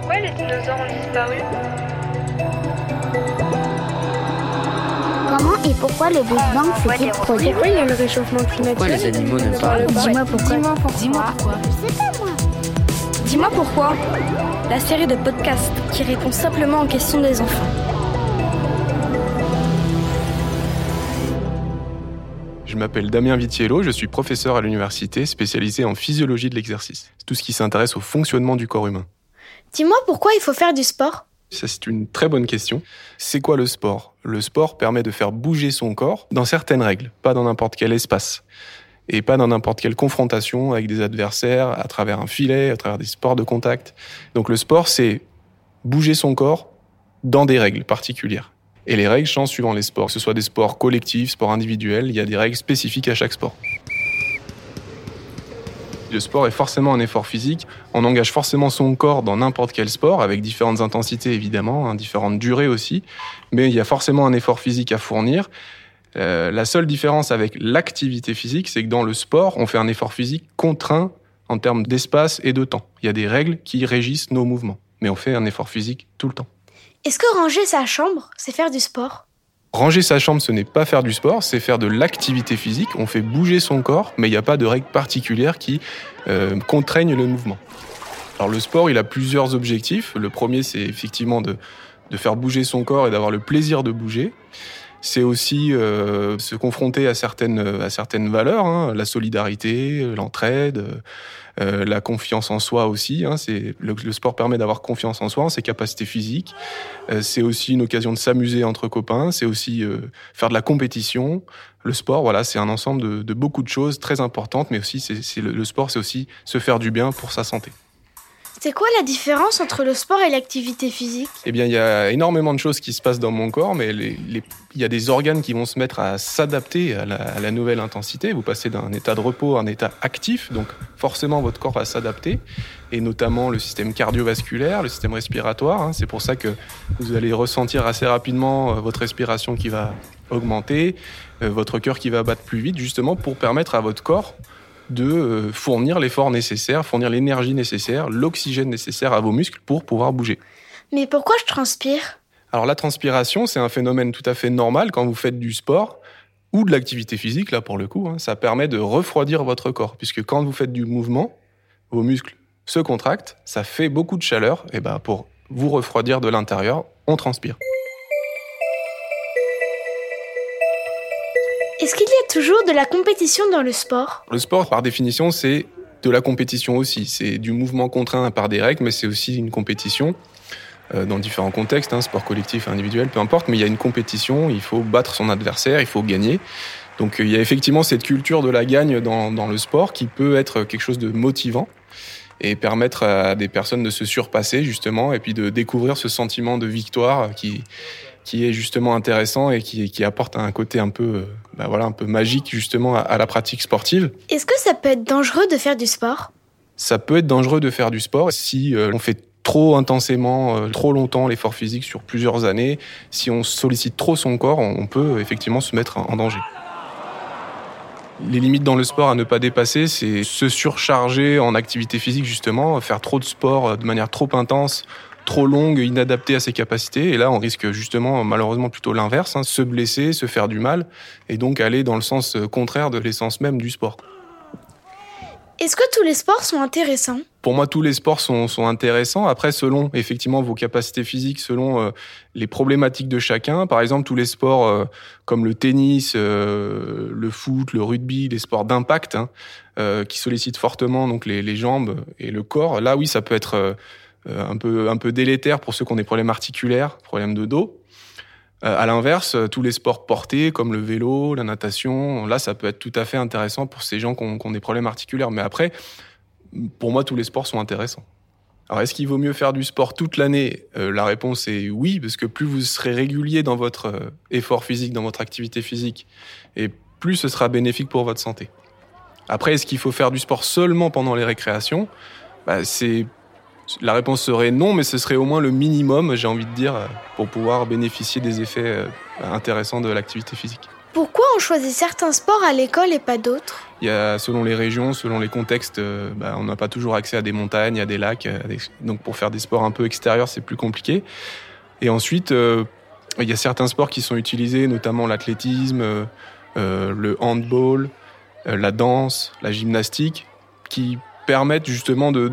pourquoi les dinosaures ont disparu ? Comment et pourquoi le Big Bang s'est-il produit ? Pourquoi il y a le réchauffement climatique ? Pourquoi les animaux ne parlent pas ? Dis-moi pourquoi. Dis-moi pourquoi. Dis-moi pourquoi. Je sais pas, moi. Dis-moi pourquoi. La série de podcasts qui répond simplement aux questions des enfants. Je m'appelle Damien Vitiello, je suis professeur à l'université spécialisé en physiologie de l'exercice. C'est tout ce qui s'intéresse au fonctionnement du corps humain. Dis-moi pourquoi il faut faire du sport ? Ça, c'est une très bonne question. C'est quoi le sport ? Le sport permet de faire bouger son corps dans certaines règles, pas dans n'importe quel espace. Et pas dans n'importe quelle confrontation avec des adversaires, à travers un filet, à travers des sports de contact. Donc le sport, c'est bouger son corps dans des règles particulières. Et les règles changent suivant les sports. Que ce soit des sports collectifs, sports individuels, il y a des règles spécifiques à chaque sport. Le sport est forcément un effort physique. On engage forcément son corps dans n'importe quel sport, avec différentes intensités évidemment, hein, différentes durées aussi. Mais il y a forcément un effort physique à fournir. La seule différence avec l'activité physique, c'est que dans le sport, on fait un effort physique contraint en termes d'espace et de temps. Il y a des règles qui régissent nos mouvements. Mais on fait un effort physique tout le temps. Est-ce que ranger sa chambre, c'est faire du sport ? Ranger sa chambre, ce n'est pas faire du sport, c'est faire de l'activité physique. On fait bouger son corps, mais il n'y a pas de règles particulières qui contraignent le mouvement. Alors le sport, il a plusieurs objectifs. Le premier, c'est effectivement de faire bouger son corps et d'avoir le plaisir de bouger. C'est aussi se confronter à certaines valeurs, hein, la solidarité, l'entraide, la confiance en soi aussi. Hein, le sport permet d'avoir confiance en soi, en ses capacités physiques. C'est aussi une occasion de s'amuser entre copains. C'est aussi faire de la compétition. Le sport, voilà, c'est un ensemble de beaucoup de choses très importantes, mais aussi le sport, c'est aussi se faire du bien pour sa santé. C'est quoi la différence entre le sport et l'activité physique ? Eh bien, il y a énormément de choses qui se passent dans mon corps, mais il y a des organes qui vont se mettre à s'adapter à la nouvelle intensité. Vous passez d'un état de repos à un état actif, donc forcément, votre corps va s'adapter, et notamment le système cardiovasculaire, le système respiratoire. Hein. C'est pour ça que vous allez ressentir assez rapidement votre respiration qui va augmenter, votre cœur qui va battre plus vite, justement pour permettre à votre corps de fournir l'effort nécessaire, fournir l'énergie nécessaire, l'oxygène nécessaire à vos muscles pour pouvoir bouger. Mais pourquoi je transpire ? Alors la transpiration, c'est un phénomène tout à fait normal quand vous faites du sport ou de l'activité physique, là pour le coup. Hein, ça permet de refroidir votre corps, puisque quand vous faites du mouvement, vos muscles se contractent, ça fait beaucoup de chaleur, et ben pour vous refroidir de l'intérieur, on transpire. Est-ce qu'il y a toujours de la compétition dans le sport ? Le sport, par définition, c'est de la compétition aussi. C'est du mouvement contraint par des règles, mais c'est aussi une compétition dans différents contextes, hein, sport collectif, individuel, peu importe. Mais il y a une compétition, il faut battre son adversaire, il faut gagner. Donc il y a effectivement cette culture de la gagne dans le sport qui peut être quelque chose de motivant et permettre à des personnes de se surpasser, justement, et puis de découvrir ce sentiment de victoire qui est justement intéressant et qui apporte un côté un peu magique justement à la pratique sportive. Est-ce que ça peut être dangereux de faire du sport ? Ça peut être dangereux de faire du sport si on fait trop intensément, trop longtemps l'effort physique sur plusieurs années. Si on sollicite trop son corps, on peut effectivement se mettre en danger. Les limites dans le sport à ne pas dépasser, c'est se surcharger en activité physique justement, faire trop de sport de manière trop intense, trop longue, inadaptée à ses capacités. Et là, on risque justement, malheureusement, plutôt l'inverse, hein, se blesser, se faire du mal, et donc aller dans le sens contraire de l'essence même du sport. Est-ce que tous les sports sont intéressants ? Pour moi, tous les sports sont intéressants. Après, selon, effectivement, vos capacités physiques, selon les problématiques de chacun. Par exemple, tous les sports comme le tennis, le foot, le rugby, les sports d'impact, hein, qui sollicitent fortement donc, les jambes et le corps. Là, oui, ça peut être un peu délétère pour ceux qui ont des problèmes articulaires, problèmes de dos. À l'inverse, tous les sports portés, comme le vélo, la natation, là, ça peut être tout à fait intéressant pour ces gens qui ont des problèmes articulaires. Mais après, pour moi, tous les sports sont intéressants. Alors, est-ce qu'il vaut mieux faire du sport toute l'année ? La réponse est oui, parce que plus vous serez régulier dans votre effort physique, dans votre activité physique, et plus ce sera bénéfique pour votre santé. Après, est-ce qu'il faut faire du sport seulement pendant les récréations ? La réponse serait non, mais ce serait au moins le minimum, j'ai envie de dire, pour pouvoir bénéficier des effets intéressants de l'activité physique. Pourquoi on choisit certains sports à l'école et pas d'autres ? Il y a, selon les régions, selon les contextes, on n'a pas toujours accès à des montagnes, à des lacs. Donc pour faire des sports un peu extérieurs, c'est plus compliqué. Et ensuite, il y a certains sports qui sont utilisés, notamment l'athlétisme, le handball, la danse, la gymnastique, qui permettent justement de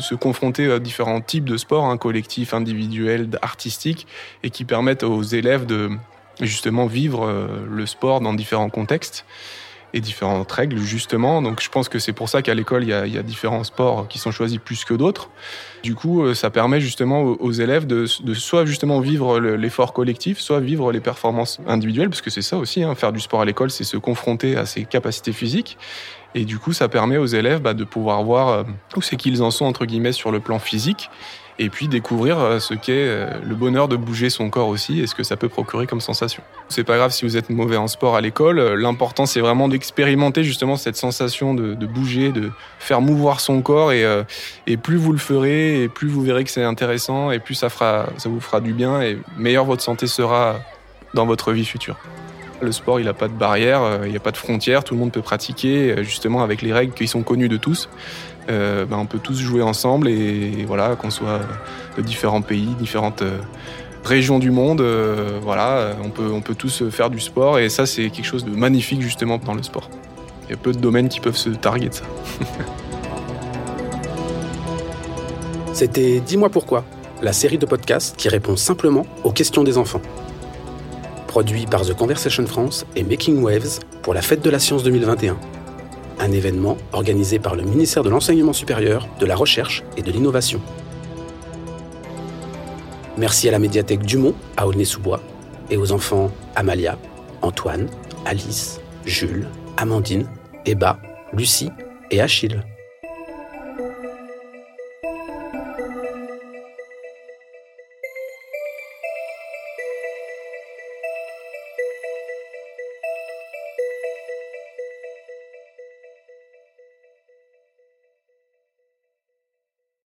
se confronter à différents types de sports, hein, collectifs, individuels, artistiques, et qui permettent aux élèves de justement vivre le sport dans différents contextes et différentes règles, justement. Donc je pense que c'est pour ça qu'à l'école, il y a différents sports qui sont choisis plus que d'autres. Du coup, ça permet justement aux élèves de soit justement vivre l'effort collectif, soit vivre les performances individuelles, parce que c'est ça aussi, hein, faire du sport à l'école, c'est se confronter à ses capacités physiques. Et du coup, ça permet aux élèves de pouvoir voir où c'est qu'ils en sont, entre guillemets, sur le plan physique, et puis découvrir ce qu'est le bonheur de bouger son corps aussi et ce que ça peut procurer comme sensation. C'est pas grave si vous êtes mauvais en sport à l'école, l'important c'est vraiment d'expérimenter justement cette sensation de bouger, de faire mouvoir son corps, et plus vous le ferez, et plus vous verrez que c'est intéressant, et plus ça vous fera du bien, et meilleure votre santé sera dans votre vie future. Le sport, il n'a pas de barrière, il n'y a pas de frontières, tout le monde peut pratiquer, justement avec les règles qui sont connues de tous. On peut tous jouer ensemble, et voilà, qu'on soit de différents pays, différentes régions du monde, on peut tous faire du sport, et ça c'est quelque chose de magnifique justement dans le sport. Il y a peu de domaines qui peuvent se targuer de ça. C'était Dis-moi pourquoi, la série de podcasts qui répond simplement aux questions des enfants. Produit par The Conversation France et Making Waves pour la Fête de la Science 2021. Un événement organisé par le ministère de l'Enseignement supérieur, de la Recherche et de l'Innovation. Merci à la médiathèque Dumont à Aulnay-sous-Bois et aux enfants Amalia, Antoine, Alice, Jules, Amandine, Eba, Lucie et Achille.